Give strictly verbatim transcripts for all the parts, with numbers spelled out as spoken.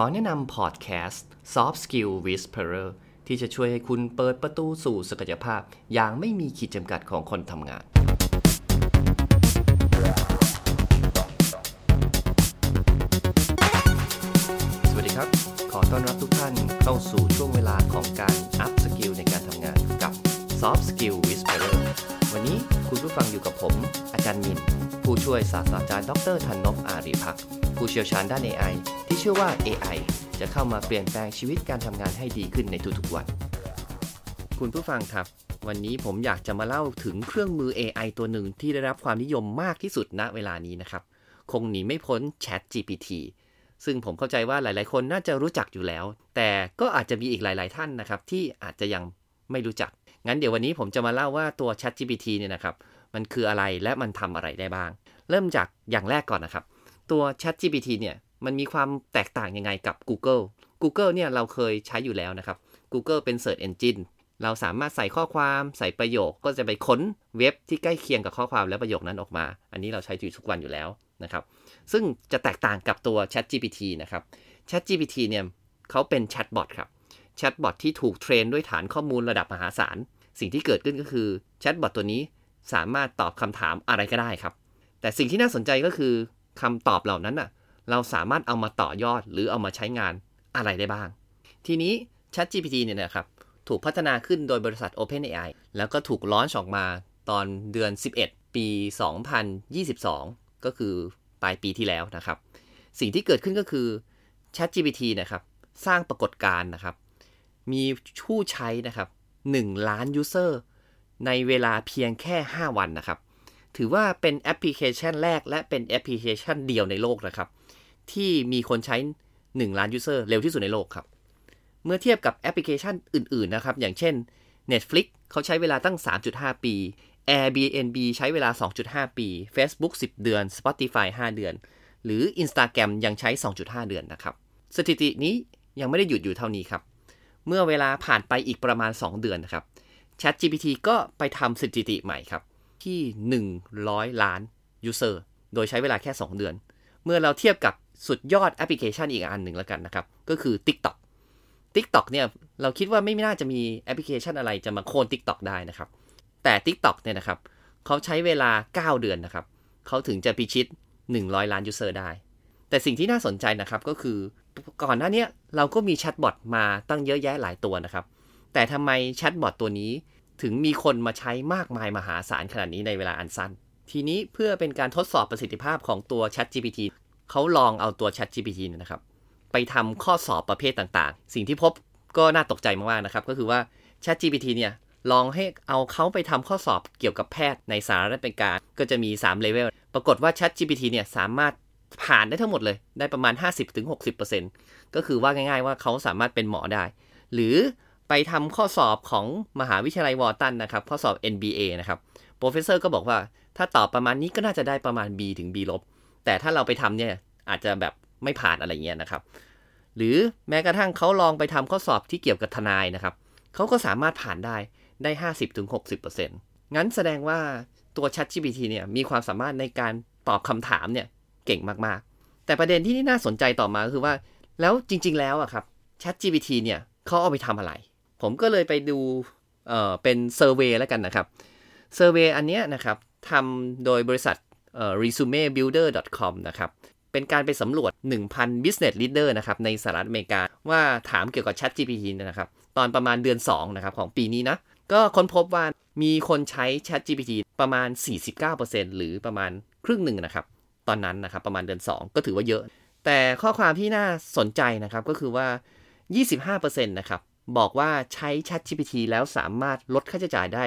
ขอแนะนำพอดแคสต์ Soft Skills Whisperer ที่จะช่วยให้คุณเปิดประตูสู่ศักยภาพอย่างไม่มีขีดจำกัดของคนทำงานสวัสดีครับขอต้อนรับทุกท่านเข้าสู่ช่วงเวลาของการอัพสกิลในการทำงานกับ Soft Skills Whisperer วันนี้คุณผู้ฟังอยู่กับผมอาจารย์มินผู้ช่วยศาสตราจารย์ดร.ธนพ อารีภักดิ์ผู้เชี่ยวชาญด้าน เอ ไอ ที่เชื่อว่า เอ ไอ จะเข้ามาเปลี่ยนแปลงชีวิตการทำงานให้ดีขึ้นในทุกๆวันคุณผู้ฟังครับวันนี้ผมอยากจะมาเล่าถึงเครื่องมือ เอ ไอ ตัวหนึ่งที่ได้รับความนิยมมากที่สุดณเวลานี้นะครับคงหนีไม่พ้น ChatGPT ซึ่งผมเข้าใจว่าหลายๆคนน่าจะรู้จักอยู่แล้วแต่ก็อาจจะมีอีกหลายๆท่านนะครับที่อาจจะยังไม่รู้จักงั้นเดี๋ยววันนี้ผมจะมาเล่าว่าตัว ChatGPT เนี่ยนะครับมันคืออะไรและมันทำอะไรได้บ้างเริ่มจากอย่างแรกก่อนนะครับตัว ChatGPT เนี่ยมันมีความแตกต่างยังไงกับ Google Google เนี่ยเราเคยใช้อยู่แล้วนะครับ Google เป็น Search Engine เราสามารถใส่ข้อความใส่ประโยคก็จะไปค้นเว็บที่ใกล้เคียงกับข้อความและประโยคนั้นออกมาอันนี้เราใช้อยู่ทุกวันอยู่แล้วนะครับซึ่งจะแตกต่างกับตัว ChatGPT นะครับ ChatGPT เนี่ยเขาเป็นแชทบอทครับแชทบอทที่ถูกเทรนด้วยฐานข้อมูลระดับมหาศาลสิ่งที่เกิดขึ้นก็คือแชทบอทตัวนี้สามารถตอบคำถามอะไรก็ได้ครับแต่สิ่งที่น่าสนใจก็คือคำตอบเหล่านั้นน่ะเราสามารถเอามาต่อยอดหรือเอามาใช้งานอะไรได้บ้างทีนี้ ChatGPT เนี่ยนะครับถูกพัฒนาขึ้นโดยบริษัท OpenAI แล้วก็ถูกลอนช์ออกมาตอนเดือนสิบเอ็ดปีสองพันยี่สิบสองก็คือปลายปีที่แล้วนะครับสิ่งที่เกิดขึ้นก็คือ ChatGPT นะครับสร้างปรากฏการณ์นะครับมีผู้ใช้นะครับหนึ่งล้านยูเซอร์ในเวลาเพียงแค่ห้าวันนะครับถือว่าเป็นแอปพลิเคชันแรกและเป็นแอปพลิเคชันเดียวในโลกนะครับที่มีคนใช้หนึ่งล้านยูเซอร์เร็วที่สุดในโลกครับเมื่อเทียบกับแอปพลิเคชันอื่นๆนะครับอย่างเช่น Netflix เขาใช้เวลาตั้ง สามจุดห้า ปี Airbnb ใช้เวลา สองจุดห้า ปี Facebook สิบ เดือน Spotify ห้า เดือนหรือ Instagram ยังใช้ สองจุดห้า เดือนนะครับสถิตินี้ยังไม่ได้หยุดอยู่เท่านี้ครับเมื่อเวลาผ่านไปอีกประมาณสองเดือนนะครับ ChatGPT ก็ไปทำสถิติใหม่ครับที่หนึ่งร้อยล้านยูเซอร์โดยใช้เวลาแค่สองเดือนเมื่อเราเทียบกับสุดยอดแอปพลิเคชันอีกอันหนึ่งแล้วกันนะครับก็คือ TikTok TikTok เนี่ยเราคิดว่าไม่น่าจะมีแอปพลิเคชันอะไรจะมาโค่น TikTok ได้นะครับแต่ TikTok เนี่ยนะครับเขาใช้เวลาเก้าเดือนนะครับเขาถึงจะพิชิตหนึ่งร้อยล้านยูเซอร์ได้แต่สิ่งที่น่าสนใจนะครับก็คือก่อนหน้านี้เราก็มีแชทบอทมาตั้งเยอะแยะหลายตัวนะครับแต่ทำไมแชทบอทตัวนี้ถึงมีคนมาใช้มากมายมหาศาลขนาดนี้ในเวลาอันสั้นทีนี้เพื่อเป็นการทดสอบประสิทธิภาพของตัว ChatGPT เขาลองเอาตัว ChatGPT นะครับไปทำข้อสอบประเภทต่างๆสิ่งที่พบก็น่าตกใจมากๆนะครับก็คือว่า ChatGPT เนี่ยลองให้เอาเขาไปทำข้อสอบเกี่ยวกับแพทย์ในสหรัฐอเมริกาก็จะมีสามเลเวลปรากฏว่า ChatGPT เนี่ยสามารถผ่านได้ทั้งหมดเลยได้ประมาณ ห้าสิบถึงหกสิบเปอร์เซ็นต์ ก็คือว่าง่ายๆว่าเขาสามารถเป็นหมอได้หรือไปทำข้อสอบของมหาวิทยาลัยวอร์ตันนะครับข้อสอบ เอ็น บี เอ นะครับโปรเฟสเซอร์ก็บอกว่าถ้าตอบประมาณนี้ก็น่าจะได้ประมาณ B ถึง B ลบแต่ถ้าเราไปทำเนี่ยอาจจะแบบไม่ผ่านอะไรเงี้ยนะครับหรือแม้กระทั่งเขาลองไปทำข้อสอบที่เกี่ยวกับทนายนะครับเขาก็สามารถผ่านได้ได้ ห้าสิบถึงหกสิบเปอร์เซ็นต์ งั้นแสดงว่าตัว ChatGPT เนี่ยมีความสามารถในการตอบคำถามเนี่ยเก่งมากๆแต่ประเด็นที่น่าสนใจต่อมาก็คือว่าแล้วจริงๆแล้วอะครับ ChatGPT เนี่ยเขาเอาไปทำอะไรผมก็เลยไปดูเอ่อเป็นเซอร์เวย์แล้วกันนะครับเซอร์เวย์อันเนี้ยนะครับทำโดยบริษัทเอ่อ รีซูเม่บิลเดอร์ ดอท คอม นะครับเป็นการไปสำรวจ หนึ่งพัน business leader นะครับในสหรัฐอเมริกาว่าถามเกี่ยวกับ ChatGPT นะครับตอนประมาณเดือนสองนะครับของปีนี้นะก็ค้นพบว่ามีคนใช้ ChatGPT ประมาณ สี่สิบเก้าเปอร์เซ็นต์ หรือประมาณครึ่งหนึ่งนะครับตอนนั้นนะครับประมาณเดือนสองก็ถือว่าเยอะแต่ข้อความที่น่าสนใจนะครับก็คือว่า ยี่สิบห้าเปอร์เซ็นต์ นะครับบอกว่าใช้ ChatGPT แล้วสามารถลดค่าใช้จ่ายได้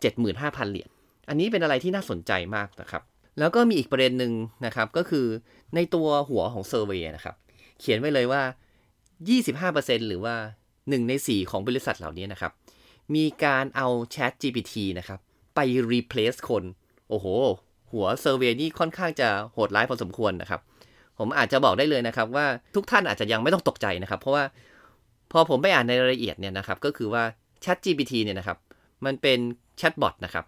เจ็ดหมื่นห้าพัน เหรียญอันนี้เป็นอะไรที่น่าสนใจมากนะครับแล้วก็มีอีกประเด็นหนึ่งนะครับก็คือในตัวหัวของเซอร์เวย์นะครับเขียนไว้เลยว่า ยี่สิบห้าเปอร์เซ็นต์ หรือว่าหนึ่งในสี่ของบริษัทเหล่านี้นะครับมีการเอา ChatGPT นะครับไป replace คนโอ้โหหัวเซอร์เวย์นี่ค่อนข้างจะโหดร้ายพอสมควรนะครับผมอาจจะบอกได้เลยนะครับว่าทุกท่านอาจจะยังไม่ต้องตกใจนะครับเพราะว่าพอผมไปอ่านในรายละเอียดเนี่ยนะครับก็คือว่า ChatGPT เนี่ยนะครับมันเป็นแชทบอทนะครับ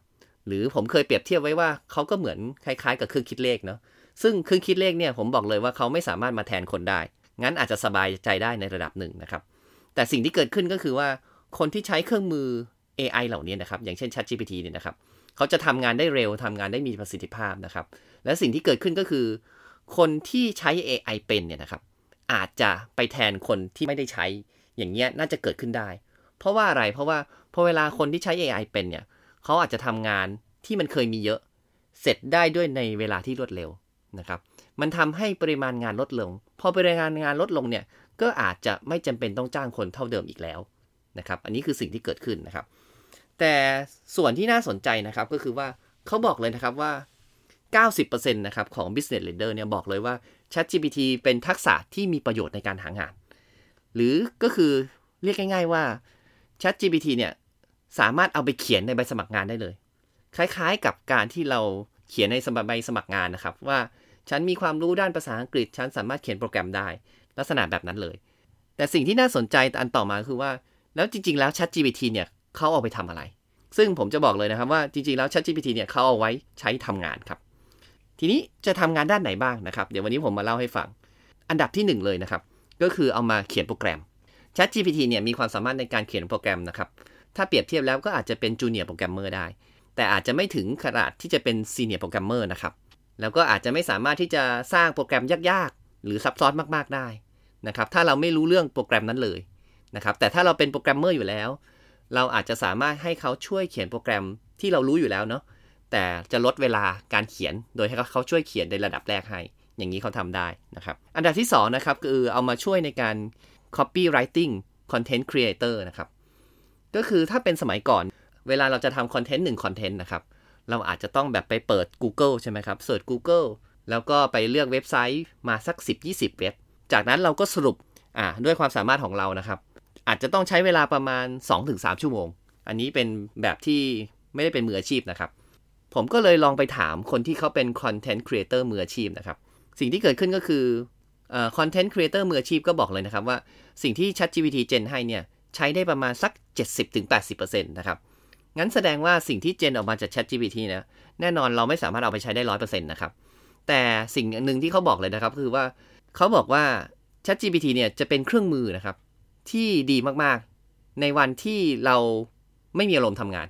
หรือผมเคยเปรียบเทียบไว้ว่าเขาก็เหมือนคล้ายๆกับเครื่องคิดเลขเนาะซึ่งเครื่องคิดเลขเนี่ยผมบอกเลยว่าเขาไม่สามารถมาแทนคนได้ งั้นอาจจะสบายใจได้ในระดับหนึ่งนะครับแต่สิ่งที่เกิดขึ้นก็คือว่าคนที่ใช้เครื่องมือ เอ ไอ เหล่านี้นะครับอย่างเช่น ChatGPT เนี่ยนะครับเขาจะทำงานได้เร็วทำงานได้มีประสิทธิภาพนะครับและสิ่งที่เกิดขึ้นก็คือคนที่ใช้ เอ ไอ เป็นเนี่ยนะครับอาจจะไปแทนคนที่ไม่ได้ใช้อย่างเงี้ยน่าจะเกิดขึ้นได้เพราะว่าอะไรเพราะว่าพอเวลาคนที่ใช้ เอ ไอ เป็นเนี่ยเขาอาจจะทำงานที่มันเคยมีเยอะเสร็จได้ด้วยในเวลาที่รวดเร็วนะครับมันทำให้ปริมาณงานลดลงพอปริมาณงานลดลงเนี่ยก็อาจจะไม่จำเป็นต้องจ้างคนเท่าเดิมอีกแล้วนะครับอันนี้คือสิ่งที่เกิดขึ้นนะครับแต่ส่วนที่น่าสนใจนะครับก็คือว่าเขาบอกเลยนะครับว่า เก้าสิบเปอร์เซ็นต์ นะครับของ Business Leader เนี่ยบอกเลยว่า ChatGPT เป็นทักษะที่มีประโยชน์ในการหางานหรือก็คือเรียกง่ายๆว่า ChatGPT เนี่ยสามารถเอาไปเขียนในใบสมัครงานได้เลยคล้ายๆกับการที่เราเขียนในใบสมัครงานนะครับว่าฉันมีความรู้ด้านภาษาอังกฤษฉันสามารถเขียนโปรแกรมได้ลักษณะแบบนั้นเลยแต่สิ่งที่น่าสนใจอันต่อมาคือว่าแล้วจริงๆแล้ว ChatGPT เนี่ยเขาเอาไปทำอะไรซึ่งผมจะบอกเลยนะครับว่าจริงๆแล้ว ChatGPT เนี่ยเขาเอาไว้ใช้ทำงานครับทีนี้จะทำงานด้านไหนบ้างนะครับเดี๋ยววันนี้ผมมาเล่าให้ฟังอันดับที่หนึ่งเลยนะครับก็คือเอามาเขียนโปรแกรม ChatGPT เนี่ยมีความสามารถในการเขียนโปรแกรมนะครับถ้าเปรียบเทียบแล้วก็อาจจะเป็น Junior Programmer ได้แต่อาจจะไม่ถึงขนาดที่จะเป็น Senior Programmer นะครับแล้วก็อาจจะไม่สามารถที่จะสร้างโปรแกรมยากๆหรือซับซ้อนมากๆได้นะครับถ้าเราไม่รู้เรื่องโปรแกรมนั้นเลยนะครับแต่ถ้าเราเป็นโปรแกรมเมอร์อยู่แล้วเราอาจจะสามารถให้เขาช่วยเขียนโปรแกรมที่เรารู้อยู่แล้วเนาะแต่จะลดเวลาการเขียนโดยให้เขาช่วยเขียนในระดับแรกให้อย่างนี้เขาทำได้นะครับอันดับที่สองนะครับคือเอามาช่วยในการ copywriting content creator นะครับก็คือถ้าเป็นสมัยก่อนเวลาเราจะทำคอนเทนต์หนึ่งคอนเทนต์นะครับเราอาจจะต้องแบบไปเปิด Google ใช่ไหมครับเสิร์ช Google แล้วก็ไปเลือกเว็บไซต์มาสัก สิบถึงยี่สิบ เว็บจากนั้นเราก็สรุปอ่าด้วยความสามารถของเรานะครับอาจจะต้องใช้เวลาประมาณ สองถึงสาม ชั่วโมงอันนี้เป็นแบบที่ไม่ได้เป็นมืออาชีพนะครับผมก็เลยลองไปถามคนที่เขาเป็นคอนเทนต์ครีเอเตอร์มืออาชีพนะครับสิ่งที่เกิดขึ้นก็คือเอ่อคอนเทนต์ครีเอเตอร์มืออาชีพก็บอกเลยนะครับว่าสิ่งที่ ChatGPT เจนให้เนี่ยใช้ได้ประมาณสัก เจ็ดสิบถึงแปดสิบเปอร์เซ็นต์ นะครับงั้นแสดงว่าสิ่งที่เจนออกมาจาก ChatGPT นะแน่นอนเราไม่สามารถเอาไปใช้ได้ หนึ่งร้อยเปอร์เซ็นต์ นะครับแต่สิ่งนึงที่เขาบอกเลยนะครับคือว่าเขาบอกว่า ChatGPT เนี่ยจะเป็นเครื่องมือนะครับที่ดีมากๆในวันที่เราไม่มีอารมณ์ทำงาน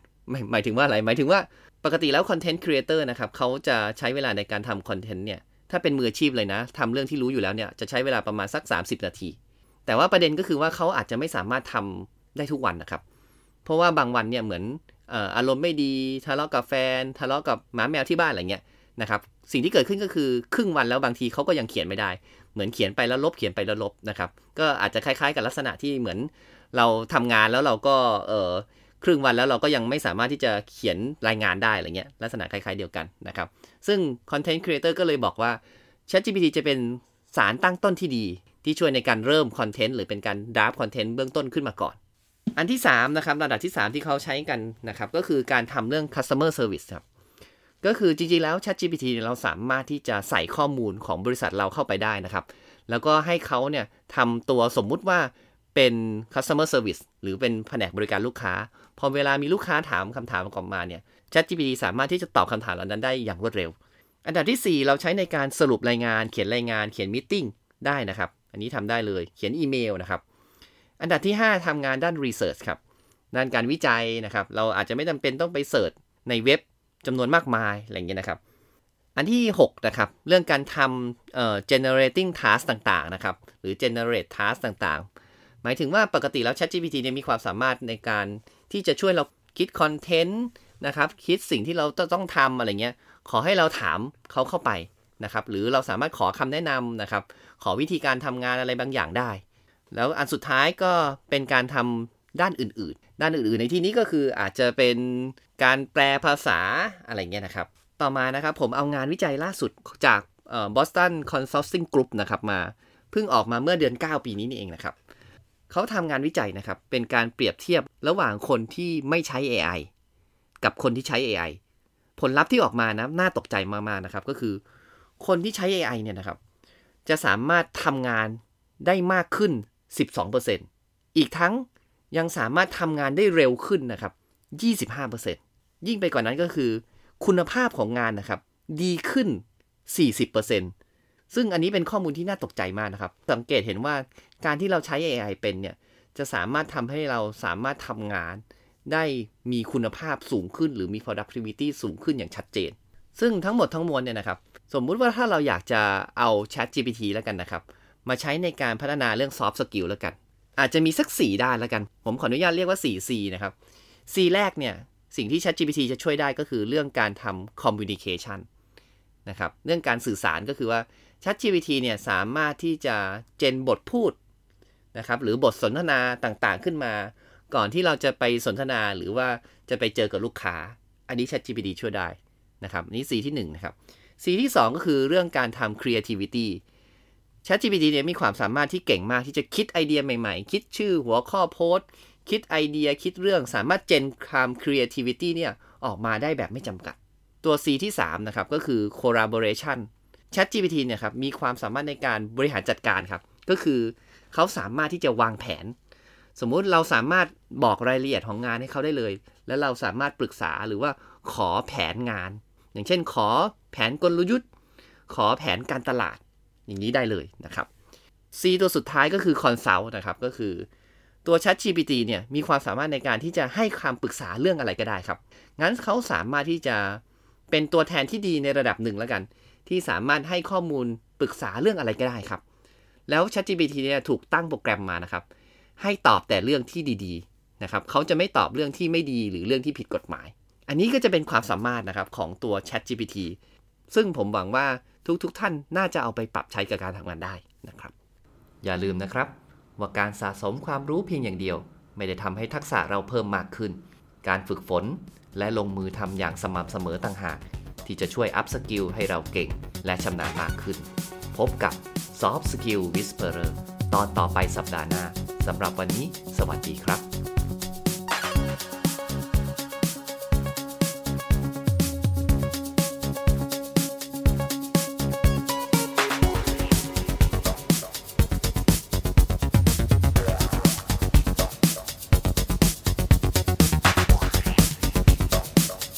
หมายถึงว่าอะไรหมายถึงว่าปกติแล้วคอนเทนต์ครีเอเตอร์นะครับเขาจะใช้เวลาในการทำคอนเทนต์เนี่ยถ้าเป็นมืออาชีพเลยนะทำเรื่องที่รู้อยู่แล้วเนี่ยจะใช้เวลาประมาณสักสามสิบนาทีแต่ว่าประเด็นก็คือว่าเขาอาจจะไม่สามารถทำได้ทุกวันนะครับเพราะว่าบางวันเนี่ยเหมือนเอ่ออารมณ์ไม่ดีทะเลาะกับแฟนทะเลาะกับหมาแมวที่บ้านอะไรเงี้ยนะครับสิ่งที่เกิดขึ้นก็คือครึ่งวันแล้วบางทีเขาก็ยังเขียนไม่ได้เหมือนเขียนไปแล้วลบเขียนไปแล้วลบนะครับก็อาจจะคล้ายๆกับลักษณะที่เหมือนเราทำงานแล้วเราก็เอ่อครึ่งวันแล้วเราก็ยังไม่สามารถที่จะเขียนรายงานได้อะไรเงี้ยลักษณะคล้ายๆเดียวกันนะครับซึ่งคอนเทนต์ครีเอเตอร์ก็เลยบอกว่า ChatGPT จะเป็นสารตั้งต้นที่ดีที่ช่วยในการเริ่มคอนเทนต์หรือเป็นการดราฟต์คอนเทนต์เบื้องต้นขึ้นมาก่อนอันที่สามนะครับระดับที่สามที่เขาใช้กันนะครับก็คือการทำเรื่อง customer service ครับก็คือจริงๆแล้ว ChatGPT เราสามารถที่จะใส่ข้อมูลของบริษัทเราเข้าไปได้นะครับแล้วก็ให้เขาเนี่ยทำตัวสมมุติว่าเป็น customer service หรือเป็นแผนกบริการลูกค้าพอเวลามีลูกค้าถามคำถามกลับมาเนี่ย ChatGPT สามารถที่จะตอบคำถามเหล่านั้นได้อย่างรวดเร็วอันดับที่สี่เราใช้ในการสรุปรายงานเขียนรายงานเขียนมีตติ้งได้นะครับอันนี้ทำได้เลยเขียนอีเมลนะครับอันดับที่ห้าทำงานด้าน research ครับด้านการวิจัยนะครับเราอาจจะไม่จำเป็นต้องไปเสิร์ชในเว็บจำนวนมากมายอะไรอย่างเงี้ยนะครับอันที่หกนะครับเรื่องการทำเอ่อ generating task ต่างๆนะครับหรือ generate task ต่างๆหมายถึงว่าปกติแล้ว ChatGPT เนี่ยมีความสามารถในการที่จะช่วยเราคิดคอนเทนต์นะครับคิดสิ่งที่เราต้องทำอะไรเงี้ยขอให้เราถามเขาเข้าไปนะครับหรือเราสามารถขอคำแนะนำนะครับขอวิธีการทำงานอะไรบางอย่างได้แล้วอันสุดท้ายก็เป็นการทำด้านอื่นๆด้านอื่นๆในที่นี้ก็คืออาจจะเป็นการแปลภาษาอะไรเงี้ยนะครับต่อมานะครับผมเอางานวิจัยล่าสุดจากเอ่อ Boston Consulting Group นะครับมาเพิ่งออกมาเมื่อเดือนเก้าปีนี้นี่เองนะครับเขาทำงานวิจัยนะครับเป็นการเปรียบเทียบระหว่างคนที่ไม่ใช้ เอ ไอ กับคนที่ใช้ เอ ไอ ผลลัพธ์ที่ออกมานะน่าตกใจมากๆนะครับก็คือคนที่ใช้ เอ ไอ เนี่ยนะครับจะสามารถทำงานได้มากขึ้นสิบสองเปอร์เซ็นต์ อีกทั้งยังสามารถทำงานได้เร็วขึ้นนะครับ ยี่สิบห้าเปอร์เซ็นต์ ยิ่งไปกว่านั้นก็คือคุณภาพของงานนะครับดีขึ้น สี่สิบเปอร์เซ็นต์ ซึ่งอันนี้เป็นข้อมูลที่น่าตกใจมากนะครับสังเกตเห็นว่าการที่เราใช้ เอ ไอ เป็นเนี่ยจะสามารถทำให้เราสามารถทำงานได้มีคุณภาพสูงขึ้นหรือมี productivity สูงขึ้นอย่างชัดเจนซึ่งทั้งหมดทั้งมวลเนี่ยนะครับสมมุติว่าถ้าเราอยากจะเอา ChatGPT แล้วกันนะครับมาใช้ในการพัฒนาเรื่อง Soft Skill แล้วกันอาจจะมีสักสี่ด้านแล้วกันผมขออนุญาตเรียกว่า สี่ ซี นะครับ C แรกเนี่ยสิ่งที่ ChatGPT จะช่วยได้ก็คือเรื่องการทำ communication นะครับเรื่องการสื่อสารก็คือว่า ChatGPT เนี่ยสามารถที่จะเจนบทพูดนะครับหรือบทสนทนาต่างๆขึ้นมาก่อนที่เราจะไปสนทนาหรือว่าจะไปเจอกับลูกค้าอันนี้ ChatGPT ช่วยได้นะครับนี่ C ที่หนึ่งนะครับ C ที่สองก็คือเรื่องการทำ creativity ChatGPT เนี่ยมีความสามารถที่เก่งมากที่จะคิดไอเดียใหม่ๆคิดชื่อหัวข้อโพสต์คิดไอเดียคิดเรื่องสามารถเจนความ creativity เนี่ยออกมาได้แบบไม่จำกัดตัว C ที่สามนะครับก็คือ collaboration ChatGPT เนี่ยครับมีความสามารถในการบริหารจัดการครับก็คือเขาสามารถที่จะวางแผนสมมุติเราสามารถบอกรายละเอียดของงานให้เขาได้เลยแล้วเราสามารถปรึกษาหรือว่าขอแผนงานอย่างเช่นขอแผนกลยุทธ์ขอแผนการตลาดอย่างนี้ได้เลยนะครับ C ตัวสุดท้ายก็คือ Consult นะครับก็คือตัว ChatGPT เนี่ยมีความสามารถในการที่จะให้คำปรึกษาเรื่องอะไรก็ได้ครับงั้นเขาสามารถที่จะเป็นตัวแทนที่ดีในระดับหนึ่งแล้วกันที่สามารถให้ข้อมูลปรึกษาเรื่องอะไรก็ได้ครับแล้ว ChatGPT เนี่ยถูกตั้งโปรแกรมมานะครับให้ตอบแต่เรื่องที่ดีๆนะครับเขาจะไม่ตอบเรื่องที่ไม่ดีหรือเรื่องที่ผิดกฎหมายอันนี้ก็จะเป็นความสามารถนะครับของตัว ChatGPT ซึ่งผมหวังว่าทุกๆ ท่านน่าจะเอาไปปรับใช้กับการทำงานได้นะครับอย่าลืมนะครับว่าการสะสมความรู้เพียงอย่างเดียวไม่ได้ทำให้ทักษะเราเพิ่มมากขึ้นการฝึกฝนและลงมือทำอย่างสม่ำเสมอต่างหากที่จะช่วยอัพสกิลให้เราเก่งและชำนาญมากขึ้นพบกับ Soft Skills Whisperer ตอนต่อไปสัปดาห์หน้าสำหรับวันนี้สวัสดีครับ